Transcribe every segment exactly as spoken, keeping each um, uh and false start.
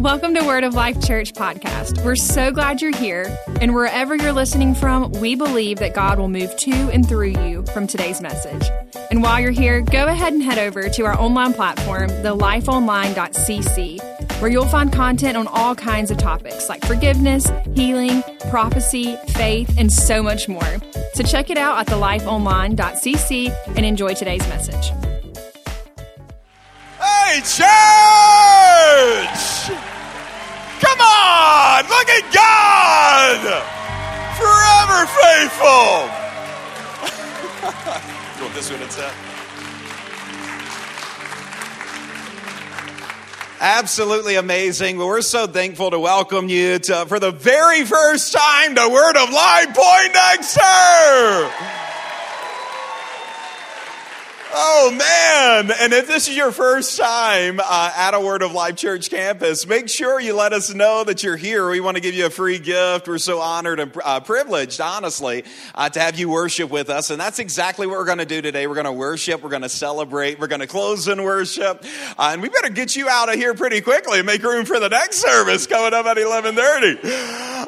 Welcome to Word of Life Church Podcast. We're so glad you're here, and wherever you're listening from, we believe that God will move to and through you from today's message. And while you're here, go ahead and head over to our online platform, the life online dot c c, where you'll find content on all kinds of topics like forgiveness, healing, prophecy, faith, and so much more. So check it out at the life online dot c c and enjoy today's message. Hey, church! Come on! Look at God! Forever faithful! You want this one instead? Absolutely amazing. Well, we're so thankful to welcome you to, for the very first time, to Word of Life Poindexter! Oh, man. And if this is your first time uh, at a Word of Life Church campus, make sure you let us know that you're here. We want to give you a free gift. We're so honored and uh, privileged, honestly, uh, to have you worship with us. And that's exactly what we're going to do today. We're going to worship. We're going to celebrate. We're going to close in worship. Uh, and we better get you out of here pretty quickly and make room for the next service coming up at eleven thirty.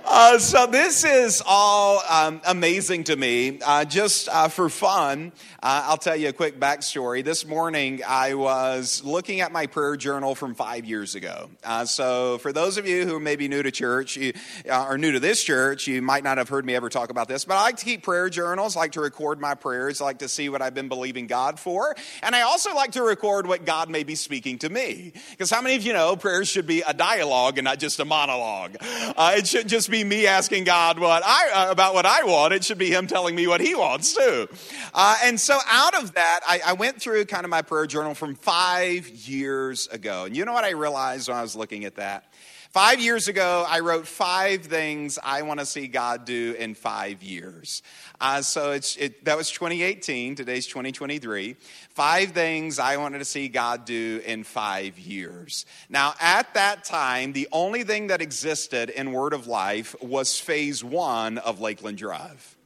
Uh, so this is all um, amazing to me. Uh, just uh, for fun, uh, I'll tell you a quick background. Backstory. This morning, I was looking at my prayer journal from five years ago. Uh, so for those of you who may be new to church, you uh, or new to this church, you might not have heard me ever talk about this, but I like to keep prayer journals, I like to record my prayers, I like to see what I've been believing God for, and I also like to record what God may be speaking to me. Because how many of you know prayers should be a dialogue and not just a monologue? Uh, it should just be me asking God what I uh, about what I want. It should be Him telling me what He wants too. Uh, and so out of that, I I went through kind of my prayer journal from five years ago. And you know what I realized when I was looking at that? Five years ago, I wrote five things I want to see God do in five years. Uh, so it's, it, that was twenty eighteen. Today's twenty twenty-three. Five things I wanted to see God do in five years. Now, at that time, the only thing that existed in Word of Life was phase one of Lakeland Drive.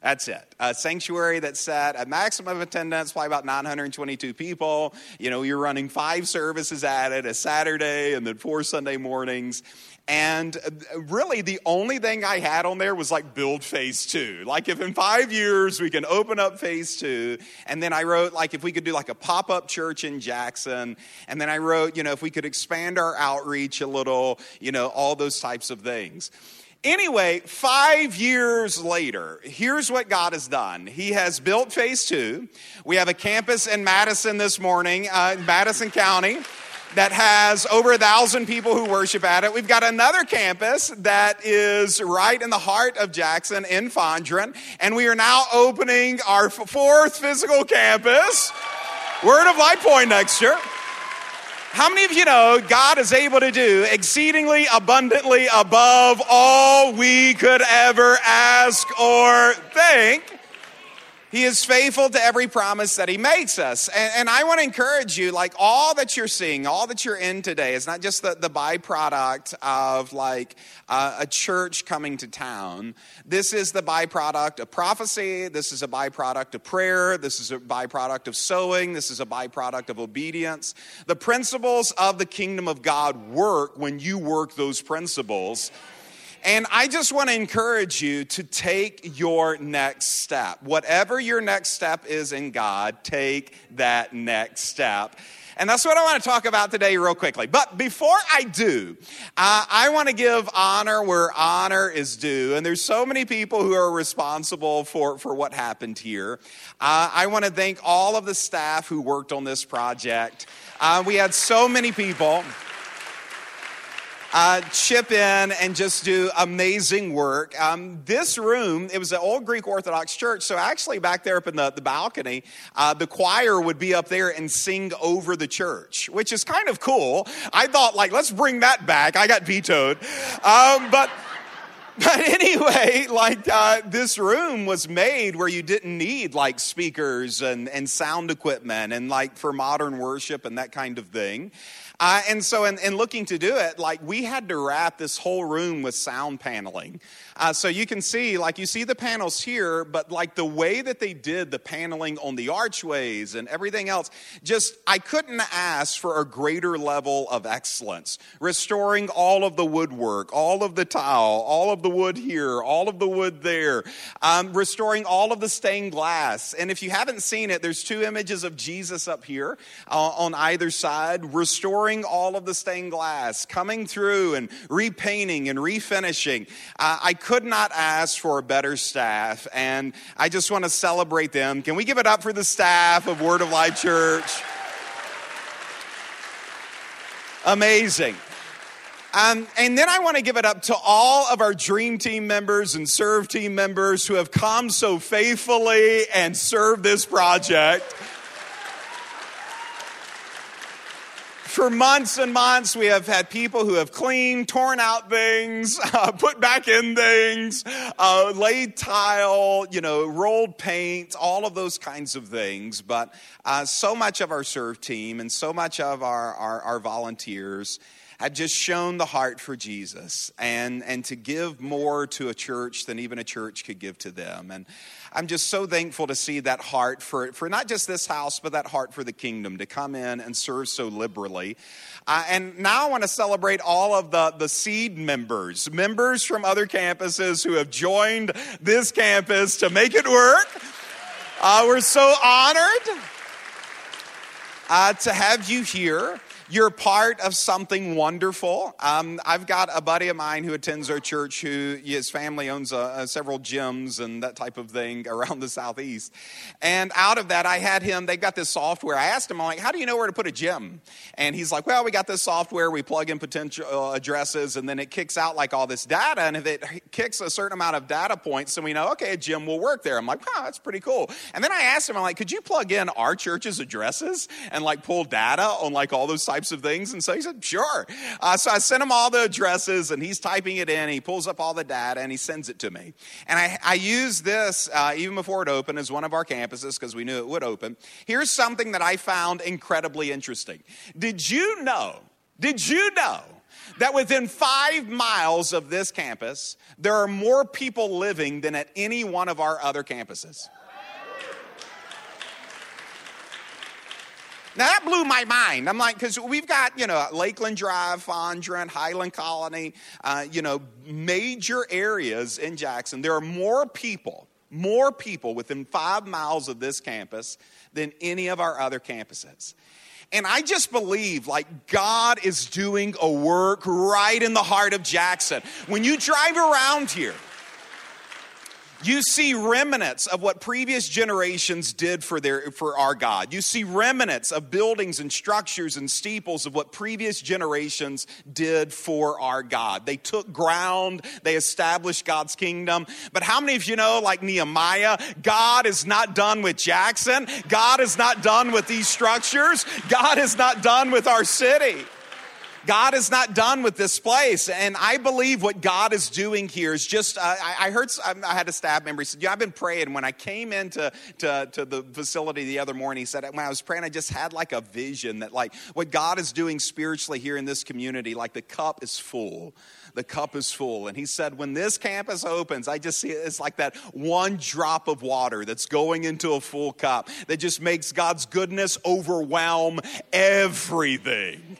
That's it. A sanctuary that sat a maximum of attendance, probably about nine hundred twenty-two people. You know, you're running five services at it, a Saturday and then four Sunday mornings. And really, the only thing I had on there was like build phase two. Like if in five years we can open up phase two. And then I wrote like if we could do like a pop-up church in Jackson. And then I wrote, you know, if we could expand our outreach a little, you know, all those types of things. Anyway, five years later, here's what God has done. He has built phase two. We have a campus in Madison this morning, uh, in Madison County, that has over a thousand people who worship at it. We've got another campus that is right in the heart of Jackson in Fondren. And we are now opening our fourth physical campus, Word of Life Poindexter. How many of you know God is able to do exceedingly abundantly above all we could ever ask or think? He is faithful to every promise that He makes us. And, and I want to encourage you, like all that you're seeing, all that you're in today is not just the, the byproduct of like uh, a church coming to town. This is the byproduct of prophecy. This is a byproduct of prayer. This is a byproduct of sowing. This is a byproduct of obedience. The principles of the kingdom of God work when you work those principles. And I just want to encourage you to take your next step. Whatever your next step is in God, take that next step. And that's what I want to talk about today real quickly. But before I do, uh, I want to give honor where honor is due. And there's so many people who are responsible for, for what happened here. Uh, I want to thank all of the staff who worked on this project. Uh, we had so many people Uh, chip in and just do amazing work. Um, this room, it was an old Greek Orthodox church, so actually back there up in the, the balcony, uh, the choir would be up there and sing over the church, which is kind of cool. I thought, like, let's bring that back. I got vetoed. Um, but But anyway, like uh, this room was made where you didn't need like speakers and, and sound equipment and like for modern worship and that kind of thing. Uh, and so in, in looking to do it, like we had to wrap this whole room with sound paneling. Uh, so you can see, like you see the panels here, but like the way that they did the paneling on the archways and everything else, just I couldn't ask for a greater level of excellence. Restoring all of the woodwork, all of the tile, all of the wood here, all of the wood there, um, restoring all of the stained glass. And if you haven't seen it, there's two images of Jesus up here uh, on either side, restoring all of the stained glass, coming through and repainting and refinishing. Uh, I could not ask for a better staff, and I just want to celebrate them. Can we give it up for the staff of Word of Life Church? Amazing. Um, and then I want to give it up to all of our dream team members and serve team members who have come so faithfully and served this project. For months and months, we have had people who have cleaned, torn out things, uh, put back in things, uh, laid tile, you know, rolled paint, all of those kinds of things. But uh, so much of our serve team and so much of our, our, our volunteers have just shown the heart for Jesus and, and to give more to a church than even a church could give to them. And I'm just so thankful to see that heart for, for not just this house, but that heart for the kingdom to come in and serve so liberally. Uh, and now I want to celebrate all of the, the seed members, members from other campuses who have joined this campus to make it work. Uh, we're so honored uh, to have you here. You're part of something wonderful. Um, I've got a buddy of mine who attends our church who his family owns a, a several gyms and that type of thing around the Southeast. And out of that, I had him, they've got this software. I asked him, I'm like, how do you know where to put a gym? And he's like, well, we got this software. We plug in potential addresses, and then it kicks out like all this data. And if it kicks a certain amount of data points, then we know, okay, a gym will work there. I'm like, wow, that's pretty cool. And then I asked him, I'm like, could you plug in our church's addresses and like pull data on like all those sites? Of things. And so he said, sure. Uh, so I sent him all the addresses, and he's typing it in. He pulls up all the data and he sends it to me. And I, I used this uh, even before it opened as one of our campuses because we knew it would open. Here's something that I found incredibly interesting. Did you know, did you know that within five miles of this campus, there are more people living than at any one of our other campuses? Now, that blew my mind. I'm like, because we've got, you know, Lakeland Drive, Fondren, Highland Colony, uh, you know, major areas in Jackson. There are more people, more people within five miles of this campus than any of our other campuses. And I just believe, like, God is doing a work right in the heart of Jackson. When you drive around here, you see remnants of what previous generations did for their for our God. You see remnants of buildings and structures and steeples of what previous generations did for our God. They took ground. They established God's kingdom. But how many of you know, like Nehemiah, God is not done with Jackson. God is not done with these structures. God is not done with our city. God is not done with this place, and I believe what God is doing here is just, uh, I, I heard, I had a staff member, he said, yeah, I've been praying. When I came into to, to the facility the other morning, he said, when I was praying, I just had like a vision that like what God is doing spiritually here in this community, like the cup is full. The cup is full. And he said, when this campus opens, I just see it as like that one drop of water that's going into a full cup that just makes God's goodness overwhelm everything.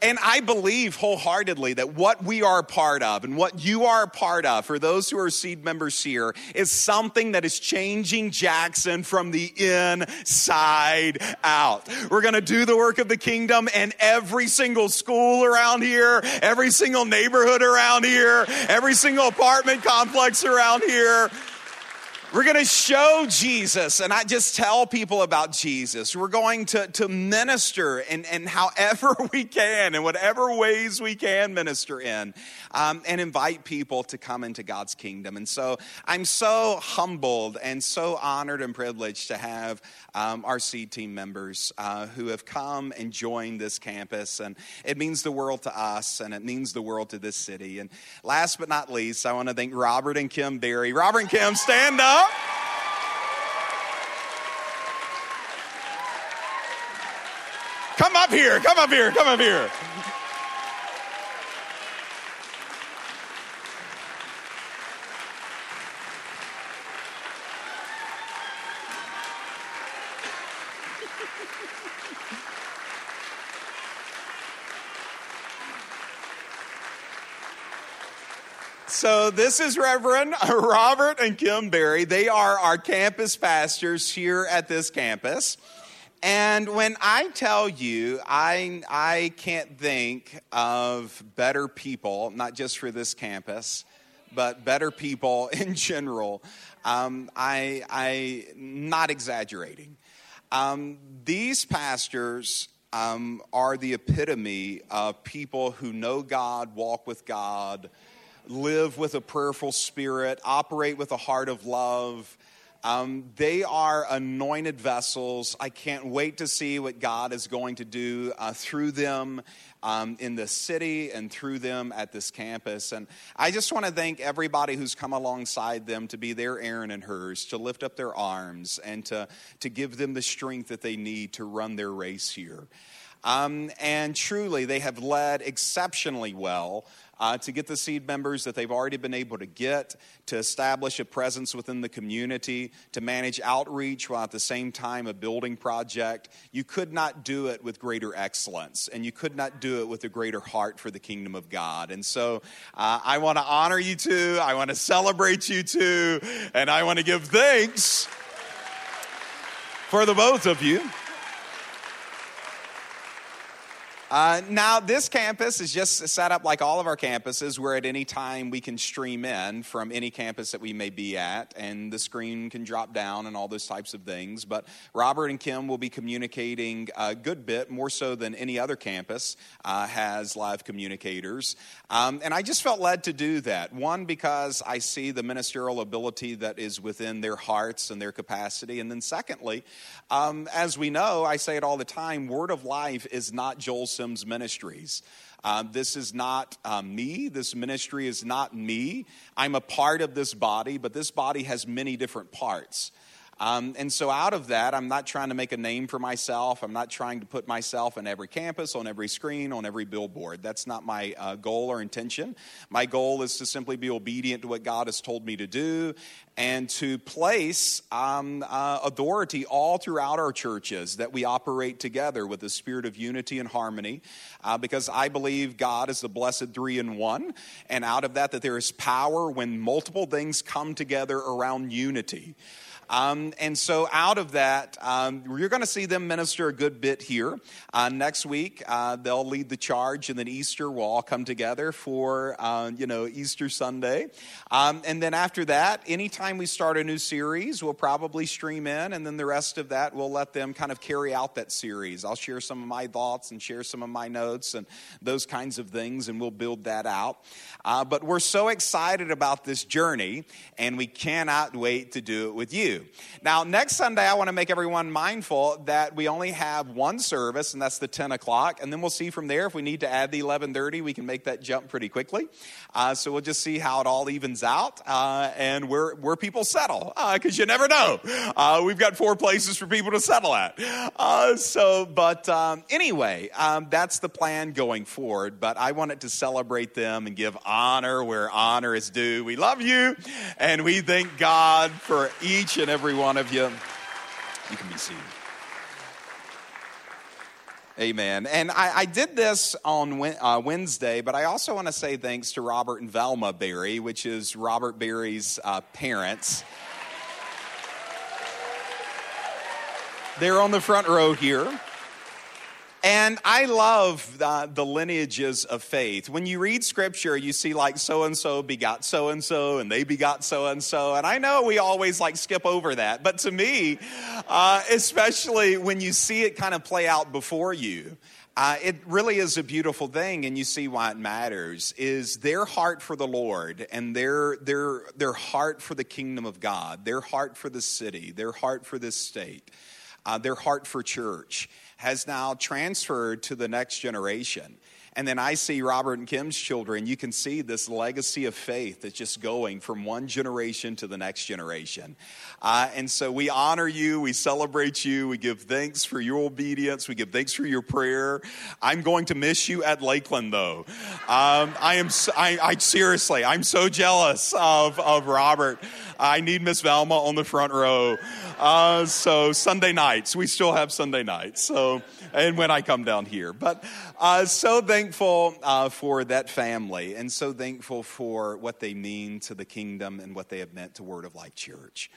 And I believe wholeheartedly that what we are a part of and what you are a part of, for those who are seed members here, is something that is changing Jackson from the inside out. We're going to do the work of the kingdom in every single school around here, every single neighborhood around here, every single apartment complex around here. We're going to show Jesus and not just tell people about Jesus. We're going to, to minister and, and however we can, in whatever ways we can minister in, um, and invite people to come into God's kingdom. And so I'm so humbled and so honored and privileged to have um, our seed team members uh, who have come and joined this campus. And it means the world to us, and it means the world to this city. And last but not least, I want to thank Robert and Kim Berry. Robert and Kim, stand up. Come up here, come up here, come up here. So this is Reverend Robert and Kim Berry. They are our campus pastors here at this campus. And when I tell you, I, I can't think of better people, not just for this campus, but better people in general. Um, I, I, not exaggerating. Um, these pastors um, are the epitome of people who know God, walk with God, live with a prayerful spirit, operate with a heart of love. Um, they are anointed vessels. I can't wait to see what God is going to do uh, through them um, in this city and through them at this campus. And I just want to thank everybody who's come alongside them to be their Aaron and hers, to lift up their arms and to, to give them the strength that they need to run their race here. Um, and truly, they have led exceptionally well. Uh, to get the seed members that they've already been able to get, to establish a presence within the community, to manage outreach while at the same time a building project. You could not do it with greater excellence, and you could not do it with a greater heart for the kingdom of God. And so uh, I want to honor you two, I want to celebrate you two, and I want to give thanks for the both of you. Uh, now, this campus is just set up like all of our campuses, where at any time we can stream in from any campus that we may be at, and the screen can drop down and all those types of things. But Robert and Kim will be communicating a good bit, more so than any other campus uh, has live communicators. Um, and I just felt led to do that. One, because I see the ministerial ability that is within their hearts and their capacity. And then secondly, um, as we know, I say it all the time, Word of Life is not Joel's Sims Ministries. Uh, this is not uh, me. This ministry is not me. I'm a part of this body, but this body has many different parts. Um, and so out of that, I'm not trying to make a name for myself. I'm not trying to put myself on every campus, on every screen, on every billboard. That's not my uh, goal or intention. My goal is to simply be obedient to what God has told me to do and to place um, uh, authority all throughout our churches, that we operate together with a spirit of unity and harmony, uh, because I believe God is the blessed three in one. And out of that, that there is power when multiple things come together around unity. Um, and so out of that, um, you're going to see them minister a good bit here. Uh, next week, uh, they'll lead the charge, and then Easter we'll all come together for, uh, you know, Easter Sunday. Um, and then after that, anytime we start a new series, we'll probably stream in, and then the rest of that, we'll let them kind of carry out that series. I'll share some of my thoughts and share some of my notes and those kinds of things, and we'll build that out. Uh, but we're so excited about this journey, and we cannot wait to do it with you. Now, next Sunday, I want to make everyone mindful that we only have one service, and that's the ten o'clock. And then we'll see from there. If we need to add the eleven thirty, we can make that jump pretty quickly. Uh, so we'll just see how it all evens out uh, and where, where people settle, because uh, you never know. Uh, we've got four places for people to settle at. Uh, so, but um, anyway, um, that's the plan going forward. But I wanted to celebrate them and give honor where honor is due. We love you, and we thank God for each and every one of you. You can be seated. Amen. And I, I did this on uh, Wednesday, but I also want to say thanks to Robert and Velma Berry, which is Robert Berry's uh, parents. They're on the front row here. And I love uh, the lineages of faith. When you read scripture, you see like so-and-so begot so-and-so, and they begot so-and-so. And I know we always like skip over that. But to me, uh, especially when you see it kind of play out before you, uh, it really is a beautiful thing. And you see why it matters is their heart for the Lord and their, their, their heart for the kingdom of God, their heart for the city, their heart for this state, uh, their heart for church has now transferred to the next generation. And then I see Robert and Kim's children. You can see this legacy of faith that's just going from one generation to the next generation. Uh, and so we honor you. We celebrate you. We give thanks for your obedience. We give thanks for your prayer. I'm going to miss you at Lakeland, though. Um, I am. I, I seriously, I'm so jealous of, of Robert. I need Miss Velma on the front row. Uh, so Sunday nights, we still have Sunday nights. So, and when I come down here, but uh, so thankful uh, for that family, and so thankful for what they mean to the kingdom and what they have meant to Word of Life Church.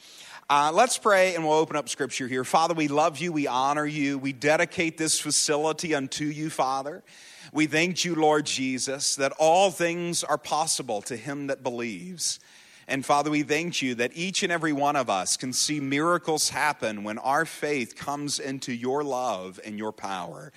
Uh, let's pray, and we'll open up scripture here. Father, we love you. We honor you. We dedicate this facility unto you, Father. We thank you, Lord Jesus, that all things are possible to him that believes. And Father, we thank you that each and every one of us can see miracles happen when our faith comes into your love and your power.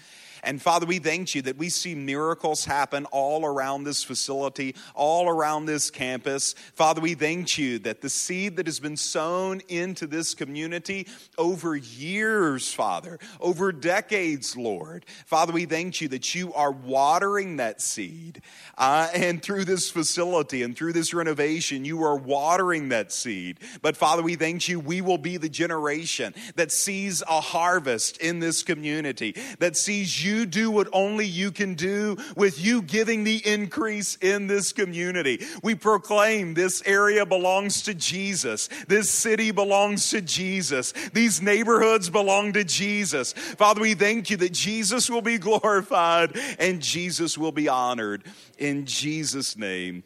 And Father, we thank you that we see miracles happen all around this facility, all around this campus. Father, we thank you that the seed that has been sown into this community over years, Father, over decades, Lord. Father, we thank you that you are watering that seed. Uh, and through this facility and through this renovation, you are watering that seed. But Father, we thank you we will be the generation that sees a harvest in this community, that sees you You do what only you can do with you giving the increase in this community. We proclaim this area belongs to Jesus. This city belongs to Jesus. These neighborhoods belong to Jesus. Father, we thank you that Jesus will be glorified and Jesus will be honored. In Jesus' name,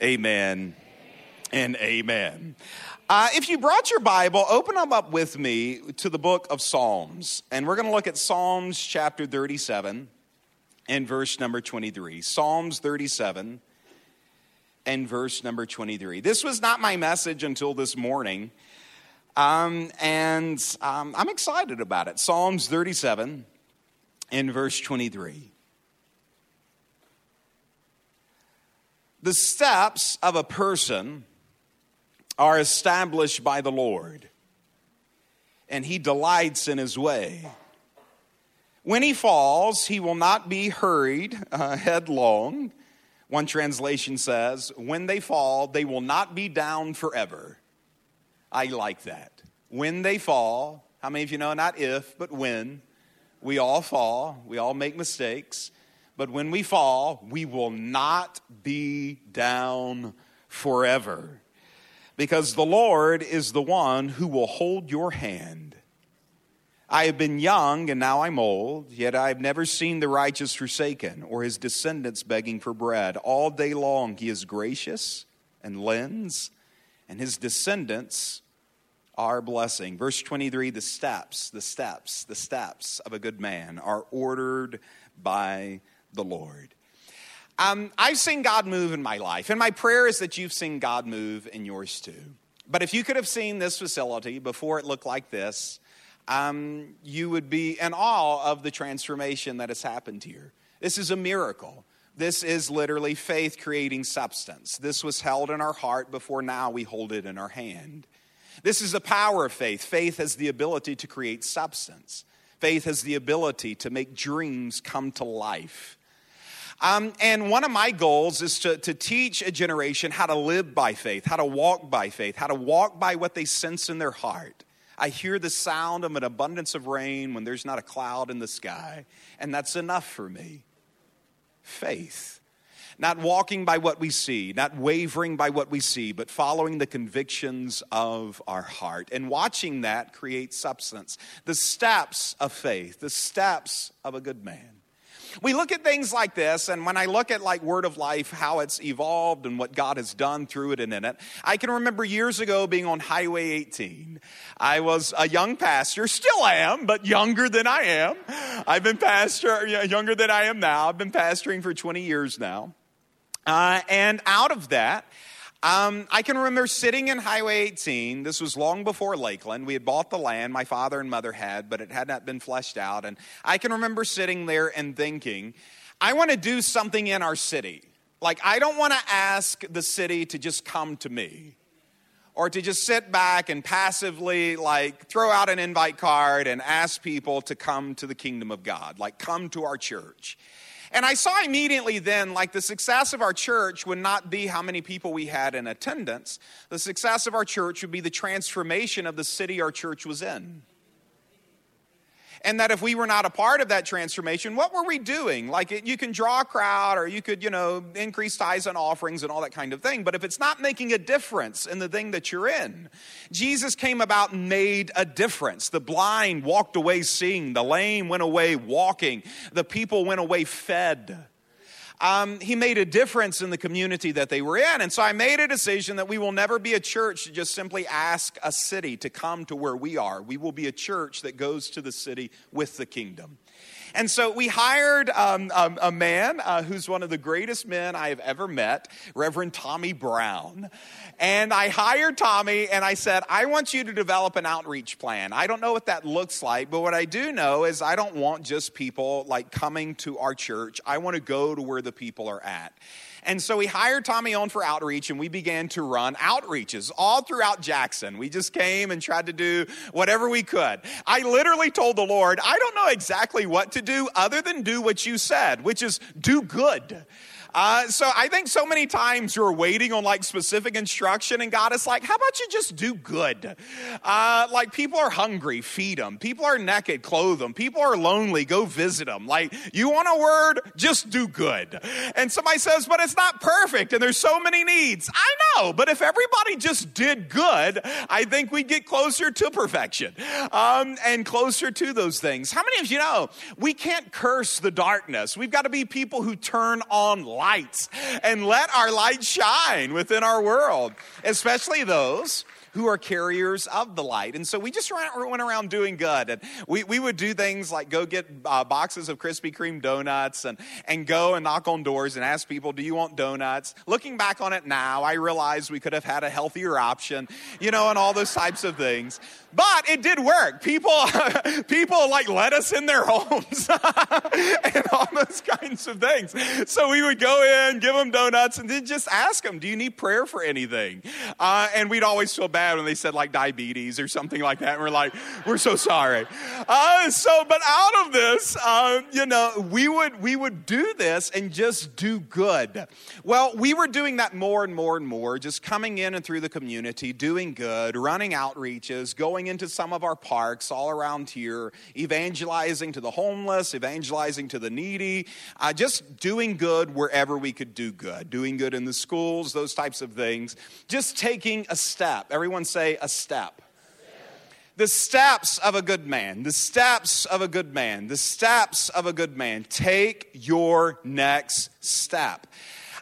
amen and amen. Uh, if you brought your Bible, open them up with me to the book of Psalms. And we're going to look at Psalms chapter thirty-seven and verse number twenty-three. Psalms thirty-seven and verse number twenty-three. This was not my message until this morning. Um, and um, I'm excited about it. Psalms thirty-seven and verse twenty-three. The steps of a person are established by the Lord, and he delights in his way. When he falls, he will not be hurried uh, headlong. One translation says, when they fall, they will not be down forever. I like that. When they fall, how many of you know, not if, but when. We all fall, we all make mistakes, but when we fall, we will not be down forever. Because the Lord is the one who will hold your hand. I have been young and now I'm old, yet I have never seen the righteous forsaken or his descendants begging for bread. All day long he is gracious and lends, and his descendants are blessing. Verse twenty-three, the steps, the steps, the steps of a good man are ordered by the Lord. Um, I've seen God move in my life, and my prayer is that you've seen God move in yours too. But if you could have seen this facility before it looked like this, um, you would be in awe of the transformation that has happened here. This is a miracle. This is literally faith creating substance. This was held in our heart before now we hold it in our hand. This is the power of faith. Faith has the ability to create substance. Faith has the ability to make dreams come to life. Um, and one of my goals is to, to teach a generation how to live by faith, how to walk by faith, how to walk by what they sense in their heart. I hear the sound of an abundance of rain when there's not a cloud in the sky, and that's enough for me. Faith. Not walking by what we see, not wavering by what we see, but following the convictions of our heart and watching that create substance. The steps of faith, the steps of a good man. We look at things like this, and when I look at like Word of Life, how it's evolved and what God has done through it and in it, I can remember years ago being on Highway eighteen. I was a young pastor, still am, but younger than I am. I've been pastor younger than I am now. I've been pastoring for twenty years now. Uh, and out of that, Um, I can remember sitting in Highway eighteen. This was long before Lakeland. We had bought the land, my father and mother had, but it had not been fleshed out. And I can remember sitting there and thinking, I want to do something in our city. Like, I don't want to ask the city to just come to me or to just sit back and passively, like, throw out an invite card and ask people to come to the kingdom of God, like, come to our church. And I saw immediately then, like, the success of our church would not be how many people we had in attendance. The success of our church would be the transformation of the city our church was in. And that if we were not a part of that transformation, what were we doing? Like, it, you can draw a crowd, or you could, you know, increase tithes and offerings and all that kind of thing. But if it's not making a difference in the thing that you're in, Jesus came about and made a difference. The blind walked away seeing. The lame went away walking. The people went away fed. Um, he made a difference in the community that they were in. And so I made a decision that we will never be a church to just simply ask a city to come to where we are. We will be a church that goes to the city with the kingdom. And so we hired um, um, a man uh, who's one of the greatest men I have ever met, Reverend Tommy Brown. And I hired Tommy, and I said, I want you to develop an outreach plan. I don't know what that looks like, but what I do know is I don't want just people like coming to our church. I want to go to where the people are at. And so we hired Tommy on for outreach, and we began to run outreaches all throughout Jackson. We just came and tried to do whatever we could. I literally told the Lord, I don't know exactly what to do other than do what you said, which is do good. Uh, so I think so many times you're waiting on like specific instruction, and God is like, how about you just do good? Uh, like, people are hungry, feed them. People are naked, clothe them. People are lonely, go visit them. Like, you want a word, just do good. And somebody says, but it's not perfect and there's so many needs. I know, but if everybody just did good, I think we'd get closer to perfection um, and closer to those things. How many of you know we can't curse the darkness? We've got to be people who turn on light. Lights and let our light shine within our world, especially those who are carriers of the light. And so we just went around doing good. And we, we would do things like go get uh, boxes of Krispy Kreme donuts and, and go and knock on doors and ask people, do you want donuts? Looking back on it now, I realize we could have had a healthier option, you know, and all those types of things. But it did work. People, people like let us in their homes and all those kinds of things. So we would go in, give them donuts, and then just ask them, do you need prayer for anything? Uh, and we'd always feel bad when they said like diabetes or something like that, and we're like, we're so sorry. Uh, so, but out of this, uh, you know, we would we would do this and just do good. Well, we were doing that more and more and more, just coming in and through the community, doing good, running outreaches, going into some of our parks all around here, evangelizing to the homeless, evangelizing to the needy, uh, just doing good wherever we could do good, doing good in the schools, those types of things, just taking a step. Everyone say a step. The steps of a good man, the steps of a good man, the steps of a good man. Take your next step.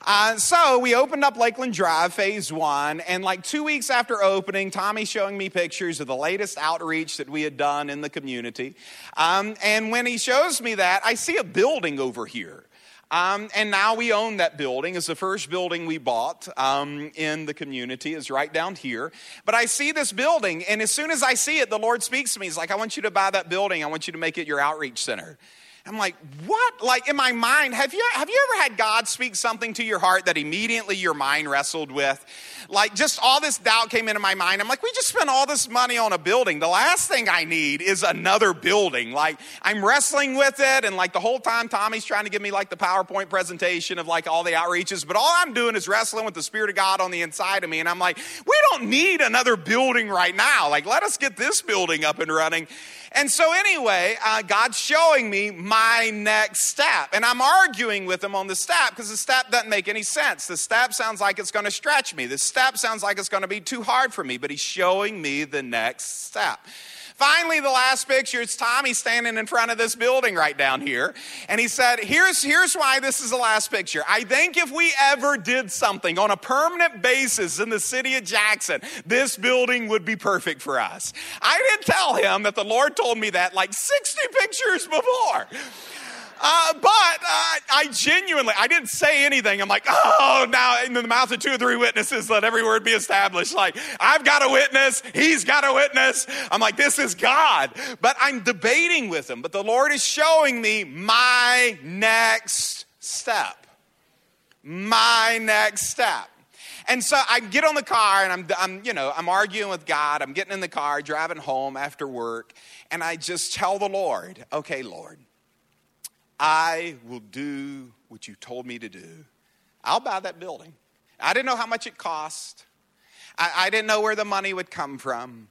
Uh, so we opened up Lakeland Drive, phase one, and like two weeks after opening, Tommy showing me pictures of the latest outreach that we had done in the community. Um, and when he shows me that, I see a building over here. Um, and now we own that building. It's the first building we bought um, in the community. It's right down here. But I see this building, and as soon as I see it, the Lord speaks to me. He's like, I want you to buy that building. I want you to make it your outreach center. I'm like, what? Like, in my mind, have you have you ever had God speak something to your heart that immediately your mind wrestled with? Like, just all this doubt came into my mind. I'm like, we just spent all this money on a building. The last thing I need is another building. Like, I'm wrestling with it, and like the whole time Tommy's trying to give me like the PowerPoint presentation of like all the outreaches, but all I'm doing is wrestling with the Spirit of God on the inside of me, and I'm like, we don't need another building right now. Like, let us get this building up and running. And so anyway, uh, God's showing me my next step. And I'm arguing with him on the step because the step doesn't make any sense. The step sounds like it's going to stretch me. The step sounds like it's going to be too hard for me. But he's showing me the next step. Finally, the last picture, it's Tommy standing in front of this building right down here. And he said, here's, here's why this is the last picture. I think if we ever did something on a permanent basis in the city of Jackson, this building would be perfect for us. I didn't tell him that the Lord told me that like sixty pictures before. Uh, but uh, I genuinely, I didn't say anything. I'm like, oh, now in the mouth of two or three witnesses, let every word be established. Like, I've got a witness. He's got a witness. I'm like, this is God. But I'm debating with him. But the Lord is showing me my next step. My next step. And so I get on the car and I'm, I'm, you know, I'm arguing with God. I'm getting in the car, driving home after work. And I just tell the Lord, okay, Lord, I will do what you told me to do. I'll buy that building. I didn't know how much it cost. I, I didn't know where the money would come from.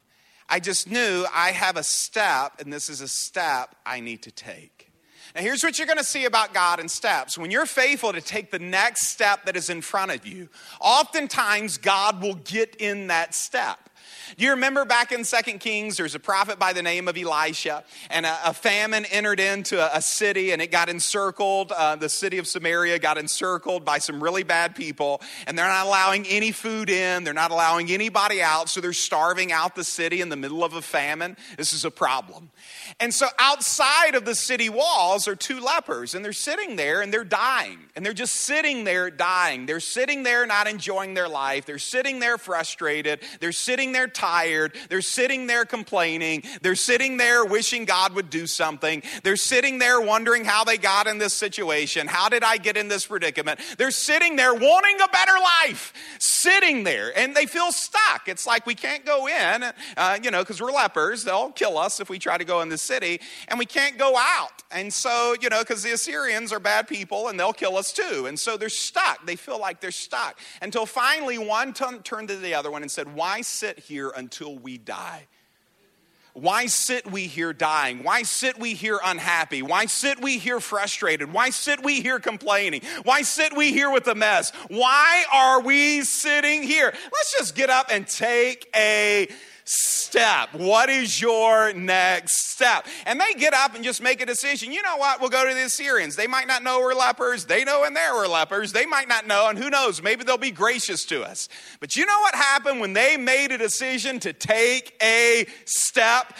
I just knew I have a step, and this is a step I need to take. Now, here's what you're going to see about God in steps. When you're faithful to take the next step that is in front of you, oftentimes God will get in that step. Do you remember back in Second Kings, there's a prophet by the name of Elisha, and a, a famine entered into a, a city, and it got encircled. Uh, the city of Samaria got encircled by some really bad people, and they're not allowing any food in. They're not allowing anybody out, so they're starving out the city in the middle of a famine. This is a problem. And so outside of the city walls are two lepers, and they're sitting there, and they're dying. And they're just sitting there dying. They're sitting there not enjoying their life. They're sitting there frustrated. They're sitting there tired. They're sitting there complaining. They're sitting there wishing God would do something. They're sitting there wondering how they got in this situation. How did I get in this predicament? They're sitting there wanting a better life, sitting there, and they feel stuck. It's like we can't go in, uh, you know, because we're lepers. They'll kill us if we try to go in the city, and we can't go out. And so, you know, because the Assyrians are bad people, and they'll kill us too. And so they're stuck. They feel like they're stuck until finally one t- turned to the other one and said, why sit here until we die? Why sit we here dying? Why sit we here unhappy? Why sit we here frustrated? Why sit we here complaining? Why sit we here with a mess? Why are we sitting here? Let's just get up and take a step. What is your next step? And they get up and just make a decision. You know what? We'll go to the Assyrians. They might not know we're lepers. They know in there we're lepers. They might not know, and who knows? Maybe they'll be gracious to us. But you know what happened when they made a decision to take a step?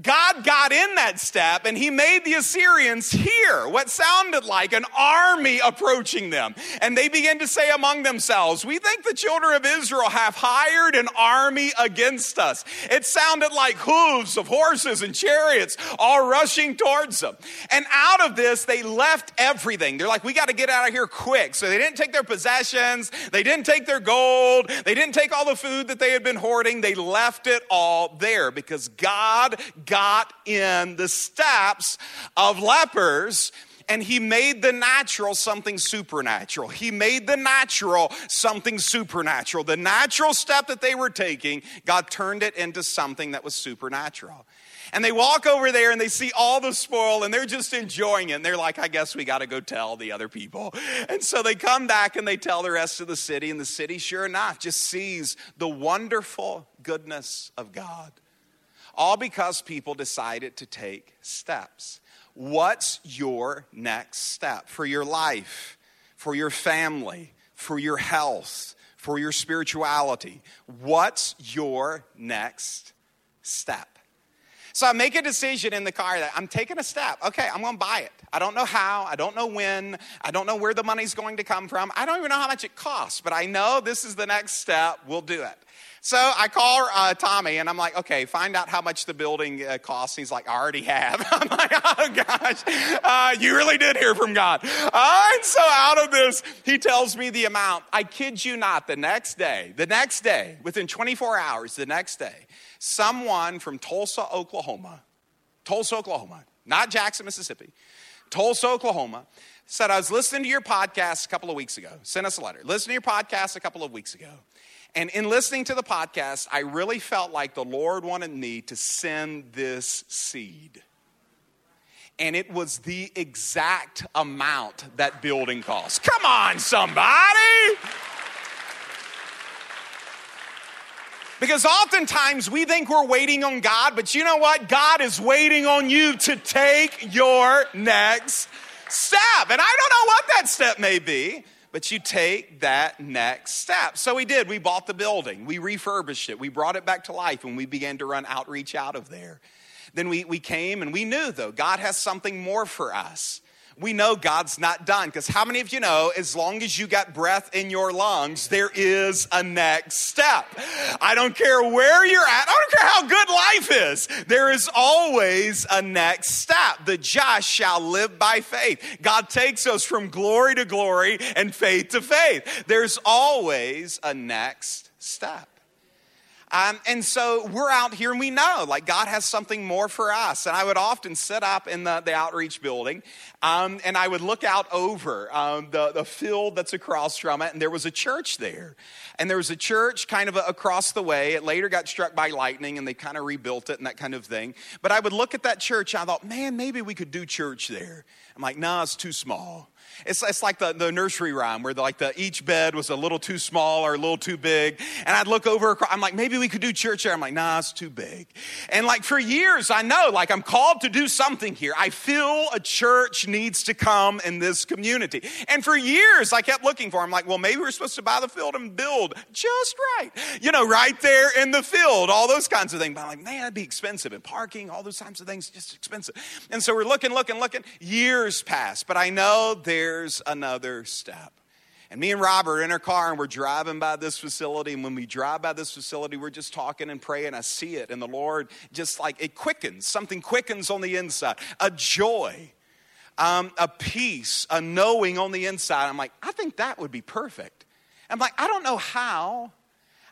God got in that step, and he made the Assyrians hear what sounded like an army approaching them. And they began to say among themselves, we think the children of Israel have hired an army against us. It sounded like hooves of horses and chariots all rushing towards them. And out of this, they left everything. They're like, we got to get out of here quick. So they didn't take their possessions. They didn't take their gold. They didn't take all the food that they had been hoarding. They left it all there because God got in the steps of lepers, and he made the natural something supernatural. He made the natural something supernatural. The natural step that they were taking, God turned it into something that was supernatural. And they walk over there and they see all the spoil and they're just enjoying it. And they're like, I guess we got to go tell the other people. And so they come back and they tell the rest of the city. And the city, sure enough, just sees the wonderful goodness of God. All because people decided to take steps. What's your next step for your life, for your family, for your health, for your spirituality? What's your next step? So I make a decision in the car that I'm taking a step. Okay, I'm going to buy it. I don't know how. I don't know when. I don't know where the money's going to come from. I don't even know how much it costs, but I know this is the next step. We'll do it. So I call uh, Tommy, and I'm like, okay, find out how much the building uh, costs. He's like, I already have. I'm like, oh, gosh, uh, you really did hear from God. Uh, and so out of this, he tells me the amount. I kid you not, the next day, the next day, within twenty-four hours, the next day, someone from Tulsa, Oklahoma, Tulsa, Oklahoma, not Jackson, Mississippi, Tulsa, Oklahoma, said, I was listening to your podcast a couple of weeks ago. Sent us a letter. Listen to your podcast a couple of weeks ago. And in listening to the podcast, I really felt like the Lord wanted me to send this seed. And it was the exact amount that building cost. Come on, somebody! Because oftentimes we think we're waiting on God, but you know what? God is waiting on you to take your next step. And I don't know what that step may be, but you take that next step. So we did. We bought the building. We refurbished it. We brought it back to life, and we began to run outreach out of there. Then we, we came, and we knew, though, God has something more for us. We know God's not done, because how many of you know, as long as you got breath in your lungs, there is a next step. I don't care where you're at. I don't care how good life is. There is always a next step. The just shall live by faith. God takes us from glory to glory and faith to faith. There's always a next step. Um, and so we're out here and we know, like, God has something more for us. And I would often sit up in the, the outreach building um, and I would look out over um, the, the field that's across from it. And there was a church there. And there was a church kind of across the way. It later got struck by lightning and they kind of rebuilt it and that kind of thing. But I would look at that church and I thought, man, maybe we could do church there. I'm like, nah, it's too small. It's, it's like the, the nursery rhyme where the, like the each bed was a little too small or a little too big. And I'd look over, I'm like, maybe we could do church there. I'm like, nah, it's too big. And like for years, I know, like I'm called to do something here. I feel a church needs to come in this community. And for years, I kept looking for them. I'm like, well, maybe we're supposed to buy the field and build just right. You know, right there in the field, all those kinds of things. But I'm like, man, that'd be expensive. And parking, all those kinds of things, just expensive. And so we're looking, looking, looking. Years pass, but I know there There's another step. And me and Robert are in our car and we're driving by this facility. And when we drive by this facility, we're just talking and praying. I see it. And the Lord just like it quickens. Something quickens on the inside. A joy, um, a peace, a knowing on the inside. I'm like, I think that would be perfect. I'm like, I don't know how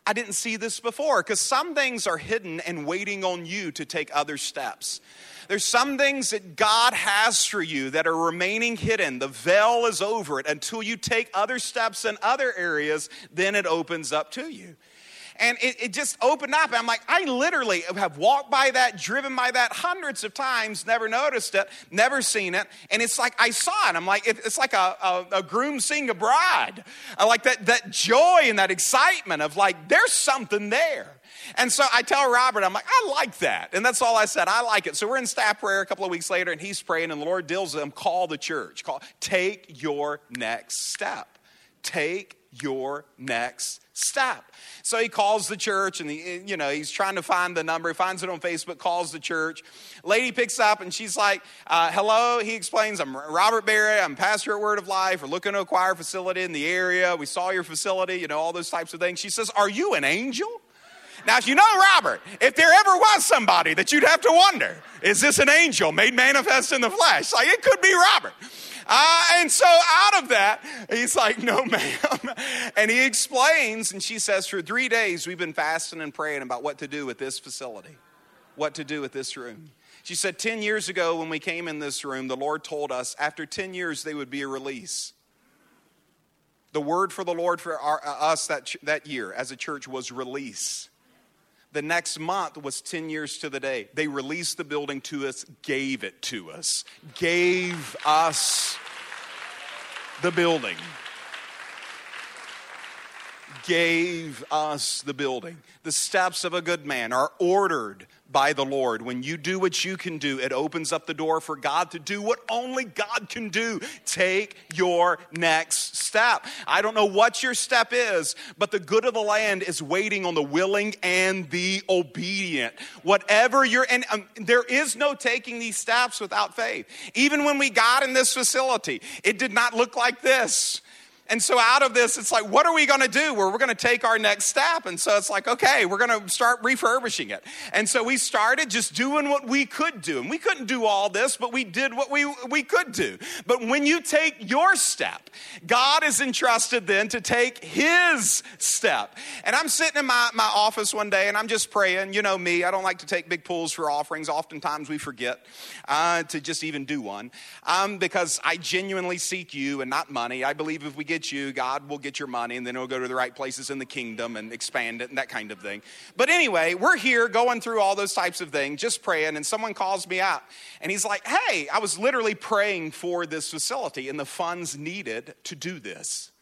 I didn't see this before. Because some things are hidden and waiting on you to take other steps. There's some things that God has for you that are remaining hidden. The veil is over it until you take other steps in other areas, then it opens up to you. And it, it just opened up. I'm like, I literally have walked by that, driven by that hundreds of times, never noticed it, never seen it. And it's like, I saw it. I'm like, it, it's like a, a, a groom seeing a bride. I like that, that joy and that excitement of like, there's something there. And so I tell Robert, I'm like, I like that. And that's all I said. I like it. So we're in staff prayer a couple of weeks later, and he's praying, and the Lord deals with him, call the church. Call, take your next step. Take your next step. So he calls the church, and he, you know, he's trying to find the number. He finds it on Facebook, calls the church. Lady picks up, and she's like, uh, hello. He explains, I'm Robert Berry. I'm pastor at Word of Life. We're looking to acquire a facility in the area. We saw your facility, you know, all those types of things. She says, are you an angel? Now, if you know Robert, if there ever was somebody that you'd have to wonder, is this an angel made manifest in the flesh? Like, it could be Robert. Uh, and so out of that, he's like, no, ma'am. And he explains, and she says, for three days, we've been fasting and praying about what to do with this facility, what to do with this room. She said, ten years ago, when we came in this room, the Lord told us after ten years, there would be a release. The word for the Lord for our, uh, us that, that year as a church was release. The next month was ten years to the day. They released the building to us, gave it to us, gave us the building. Gave us the building. The steps of a good man are ordered by the Lord. When you do what you can do, it opens up the door for God to do what only God can do. Take your next step. I don't know what your step is, but the good of the land is waiting on the willing and the obedient. Whatever you're in, um, there is no taking these steps without faith. Even when we got in this facility, it did not look like this. And so out of this, it's like, what are we going to do? Well, we're going to take our next step. And so it's like, okay, we're going to start refurbishing it. And so we started just doing what we could do. And we couldn't do all this, but we did what we, we could do. But when you take your step, God is entrusted then to take his step. And I'm sitting in my, my office one day, and I'm just praying. You know me, I don't like to take big pools for offerings. Oftentimes we forget uh, to just even do one um, because I genuinely seek you and not money. I believe if we get you, God will get your money, and then it'll go to the right places in the kingdom and expand it and that kind of thing. But anyway, we're here going through all those types of things, just praying, and someone calls me out, and he's like, hey, I was literally praying for this facility and the funds needed to do this.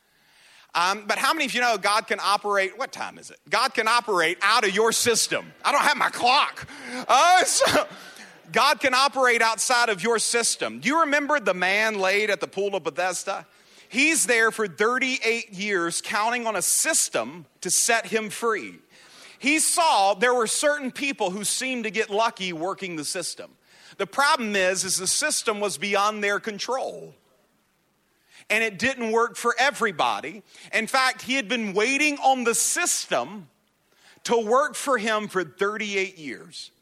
Um, but how many of you know God can operate, what time is it? God can operate out of your system. I don't have my clock. Uh, so God can operate outside of your system. Do you remember the man laid at the pool of Bethesda? He's there for thirty-eight years counting on a system to set him free. He saw there were certain people who seemed to get lucky working the system. The problem is, is the system was beyond their control. And it didn't work for everybody. In fact, he had been waiting on the system to work for him for thirty-eight years.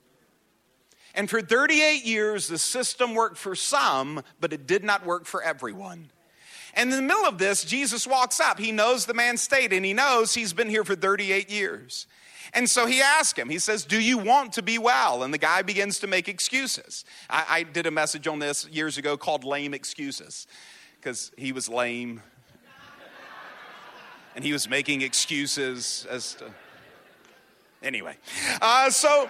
And for thirty-eight years, the system worked for some, but it did not work for everyone. And in the middle of this, Jesus walks up. He knows the man's state, and he knows he's been here for thirty-eight years. And so he asks him, he says, do you want to be well? And the guy begins to make excuses. I, I did a message on this years ago called Lame Excuses, because he was lame and he was making excuses as to, anyway. Uh, so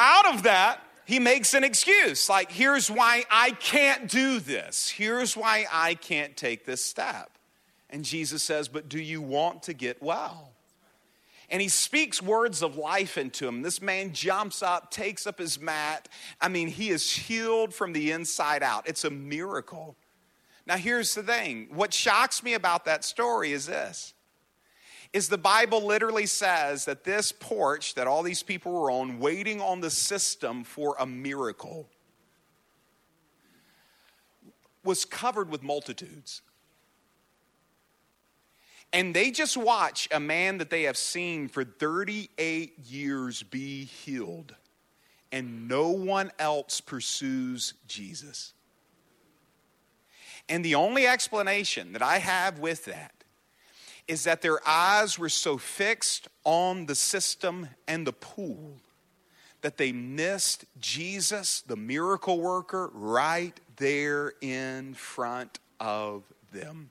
out of that, he makes an excuse, like, here's why I can't do this. Here's why I can't take this step. And Jesus says, but do you want to get well? And he speaks words of life into him. This man jumps up, takes up his mat. I mean, he is healed from the inside out. It's a miracle. Now, here's the thing. What shocks me about that story is this, is the Bible literally says that this porch that all these people were on, waiting on the system for a miracle, was covered with multitudes. And they just watch a man that they have seen for thirty-eight years be healed, and no one else pursues Jesus. And the only explanation that I have with that is that their eyes were so fixed on the system and the pool that they missed Jesus, the miracle worker, right there in front of them.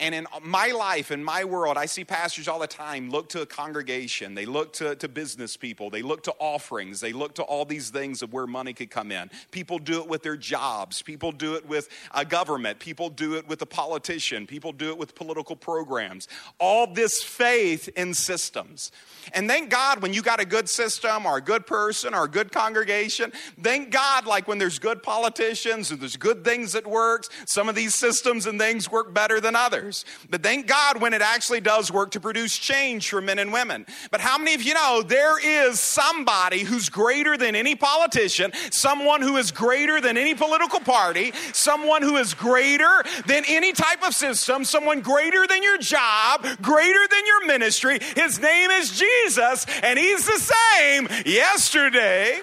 And in my life, in my world, I see pastors all the time look to a congregation. They look to, to business people. They look to offerings. They look to all these things of where money could come in. People do it with their jobs. People do it with a government. People do it with a politician. People do it with political programs. All this faith in systems. And thank God when you got a good system or a good person or a good congregation, thank God like when there's good politicians and there's good things that works, some of these systems and things work better than others. But thank God when it actually does work to produce change for men and women. But how many of you know there is somebody who's greater than any politician, someone who is greater than any political party, someone who is greater than any type of system, someone greater than your job, greater than your ministry. His name is Jesus, and he's the same yesterday,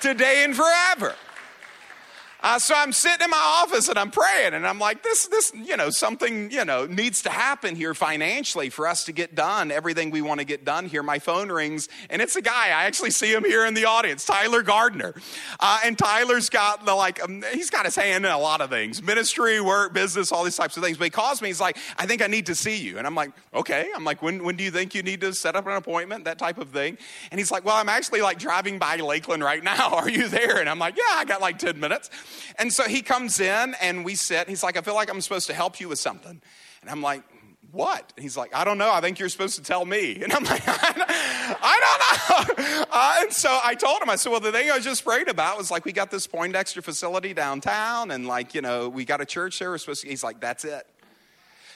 today, and forever. Uh, so I'm sitting in my office and I'm praying and I'm like, this, this, you know, something, you know, needs to happen here financially for us to get done everything we want to get done here. My phone rings and it's a guy. I actually see him here in the audience, Tyler Gardner. Uh, and Tyler's got the, like, um, he's got his hand in a lot of things, ministry, work, business, all these types of things. But he calls me, he's like, I think I need to see you. And I'm like, okay. I'm like, when, when do you think you need to set up an appointment, that type of thing? And he's like, well, I'm actually like driving by Lakeland right now. Are you there? And I'm like, yeah, I got like ten minutes. And so he comes in and we sit. He's like, I feel like I'm supposed to help you with something. And I'm like, what? And he's like, I don't know. I think you're supposed to tell me. And I'm like, I don't know. Uh, and so I told him, I said, well, the thing I was just prayed about was like, we got this Poindexter facility downtown. And like, you know, we got a church there. We're supposed to, he's like, that's it.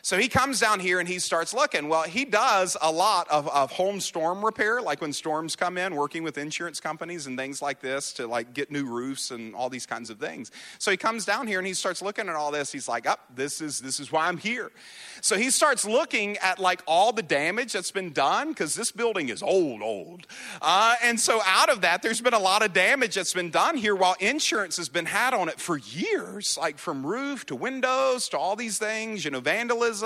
So he comes down here and he starts looking. Well, he does a lot of, of home storm repair, like when storms come in, working with insurance companies and things like this to like get new roofs and all these kinds of things. So he comes down here and he starts looking at all this. He's like, "Up, oh, this is this is why I'm here." So he starts looking at like all the damage that's been done because this building is old, old. Uh, and so out of that, there's been a lot of damage that's been done here while insurance has been had on it for years, like from roof to windows to all these things, you know, vandalism.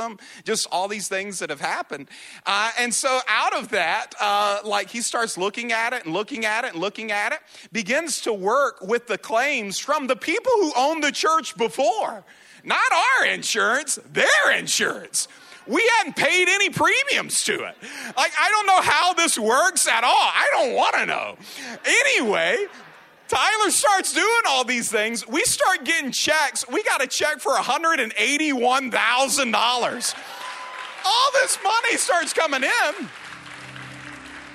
Just all these things that have happened. Uh, and so out of that, uh, like he starts looking at it and looking at it and looking at it, begins to work with the claims from the people who owned the church before. Not our insurance, their insurance. We hadn't paid any premiums to it. Like, I don't know how this works at all. I don't want to know. Anyway, Tyler starts doing all these things. We start getting checks. We got a check for one hundred eighty-one thousand dollars. all this money starts coming in.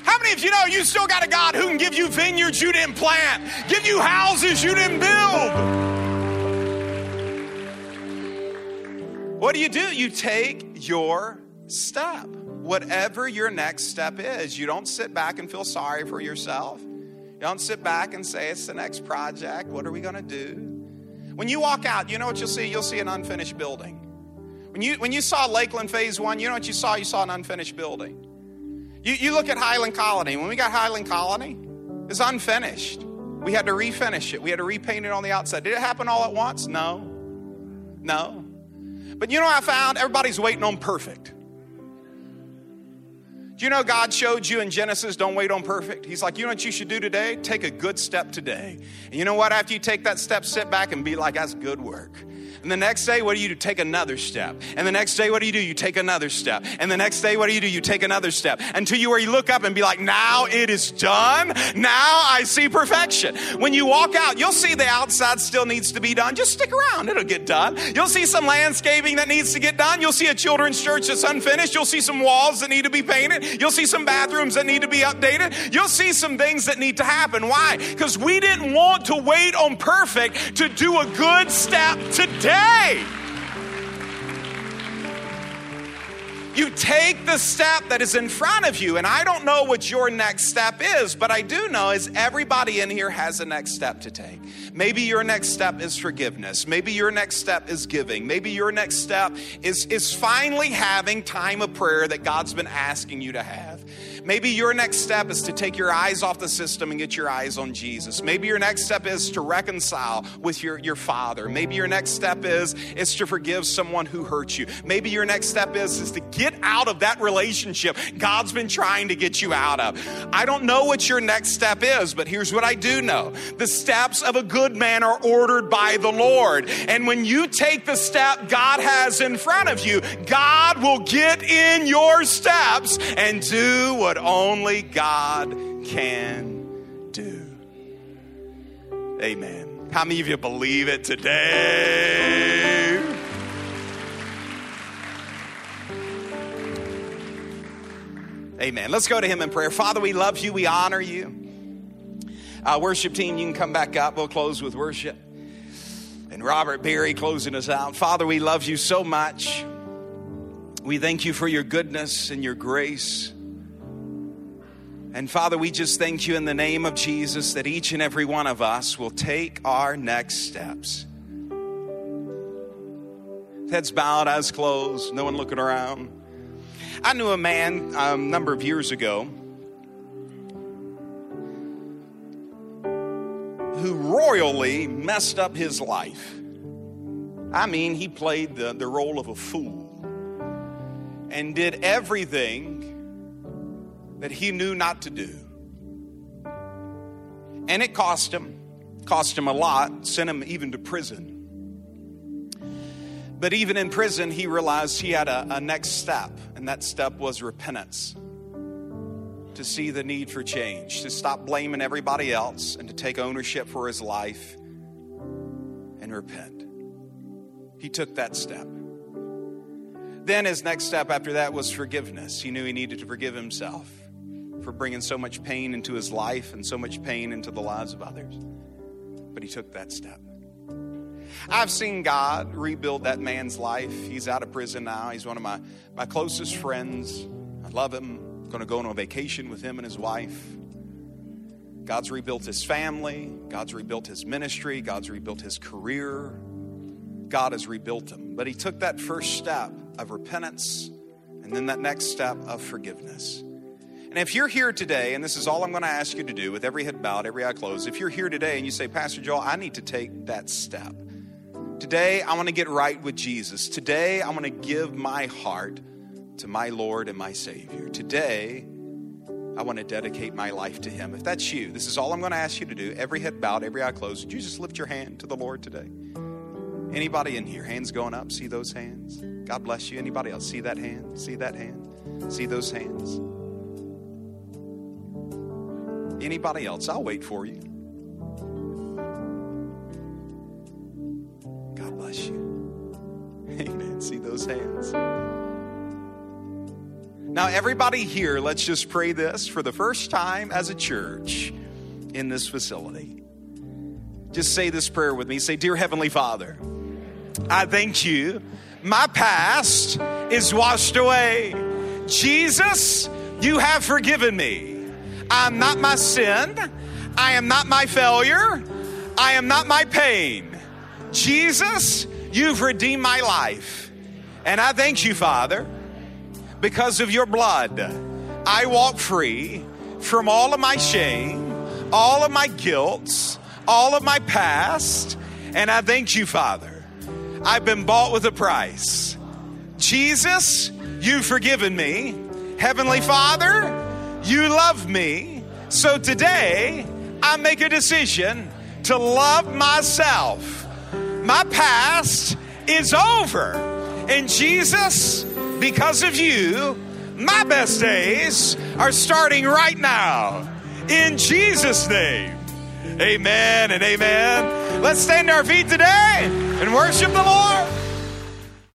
How many of you know you still got a God who can give you vineyards you didn't plant, give you houses you didn't build? What do you do? You take your step, whatever your next step is. You don't sit back and feel sorry for yourself. You don't sit back and say, it's the next project. What are we going to do? When you walk out, you know what you'll see? You'll see an unfinished building. When you, when you saw Lakeland Phase one, you know what you saw? You saw an unfinished building. You, you look at Highland Colony. When we got Highland Colony, it's unfinished. We had to refinish it. We had to repaint it on the outside. Did it happen all at once? No. No. But you know what I found? Everybody's waiting on perfect. Do you know God showed you in Genesis, don't wait on perfect? He's like, you know what you should do today? Take a good step today. And you know what? After you take that step, sit back and be like, that's good work. And the next day, what do you do? Take another step. And the next day, what do you do? You take another step. And the next day, what do you do? You take another step. Until you where you look up and be like, now it is done. Now I see perfection. When you walk out, you'll see the outside still needs to be done. Just stick around. It'll get done. You'll see some landscaping that needs to get done. You'll see a children's church that's unfinished. You'll see some walls that need to be painted. You'll see some bathrooms that need to be updated. You'll see some things that need to happen. Why? Because we didn't want to wait on perfect to do a good step today. Day. You take the step that is in front of you, and I don't know what your next step is, but I do know is everybody in here has a next step to take. Maybe your next step is forgiveness. Maybe your next step is giving. Maybe your next step is, is finally having time of prayer that God's been asking you to have. Maybe your next step is to take your eyes off the system and get your eyes on Jesus. Maybe your next step is to reconcile with your, your father. Maybe your next step is, is to forgive someone who hurt you. Maybe your next step is, is to get out of that relationship God's been trying to get you out of. I don't know what your next step is, but here's what I do know. The steps of a good man are ordered by the Lord. And when you take the step God has in front of you, God will get in your steps and do what only God can do. Amen. How many of you believe it today? Amen. Let's go to him in prayer. Father, we love you. We honor you. Our worship team, you can come back up. We'll close with worship. And Robert Berry closing us out. Father, we love you so much. We thank you for your goodness and your grace. And Father, we just thank you in the name of Jesus that each and every one of us will take our next steps. Heads bowed, eyes closed, no one looking around. I knew a man a um, number of years ago who royally messed up his life. I mean, he played the, the role of a fool and did everything that he knew not to do. And it cost him, cost him a lot, sent him even to prison. But even in prison, he realized he had a, a next step, and that step was repentance, to see the need for change, to stop blaming everybody else, and to take ownership for his life and repent. He took that step. Then his next step after that was forgiveness. He knew he needed to forgive himself for bringing so much pain into his life and so much pain into the lives of others. But he took that step. I've seen God rebuild that man's life. He's out of prison now. He's one of my, my closest friends. I love him. I'm going to go on a vacation with him and his wife. God's rebuilt his family. God's rebuilt his ministry. God's rebuilt his career. God has rebuilt him. But he took that first step of repentance, and then that next step of forgiveness. And if you're here today, and this is all I'm going to ask you to do with every head bowed, every eye closed, if you're here today and you say, Pastor Joel, I need to take that step. Today, I want to get right with Jesus. Today, I want to give my heart to my Lord and my Savior. Today, I want to dedicate my life to him. If that's you, this is all I'm going to ask you to do. Every head bowed, every eye closed. Would you just lift your hand to the Lord today? Anybody in here? Hands going up. See those hands? God bless you. Anybody else? See that hand? See that hand? See those hands? Anybody else? I'll wait for you. God bless you. Amen. See those hands? Now, everybody here, let's just pray this for the first time as a church in this facility. Just say this prayer with me. Say, "Dear Heavenly Father, I thank you. My past is washed away. Jesus, you have forgiven me. I'm not my sin. I am not my failure. I am not my pain. Jesus, you've redeemed my life. And I thank you, Father, because of your blood. I walk free from all of my shame, all of my guilt, all of my past. And I thank you, Father. I've been bought with a price. Jesus, you've forgiven me. Heavenly Father, you love me. So today, I make a decision to love myself. My past is over. And Jesus, because of you, my best days are starting right now. In Jesus' name, amen and amen." Let's stand to our feet today and worship the Lord.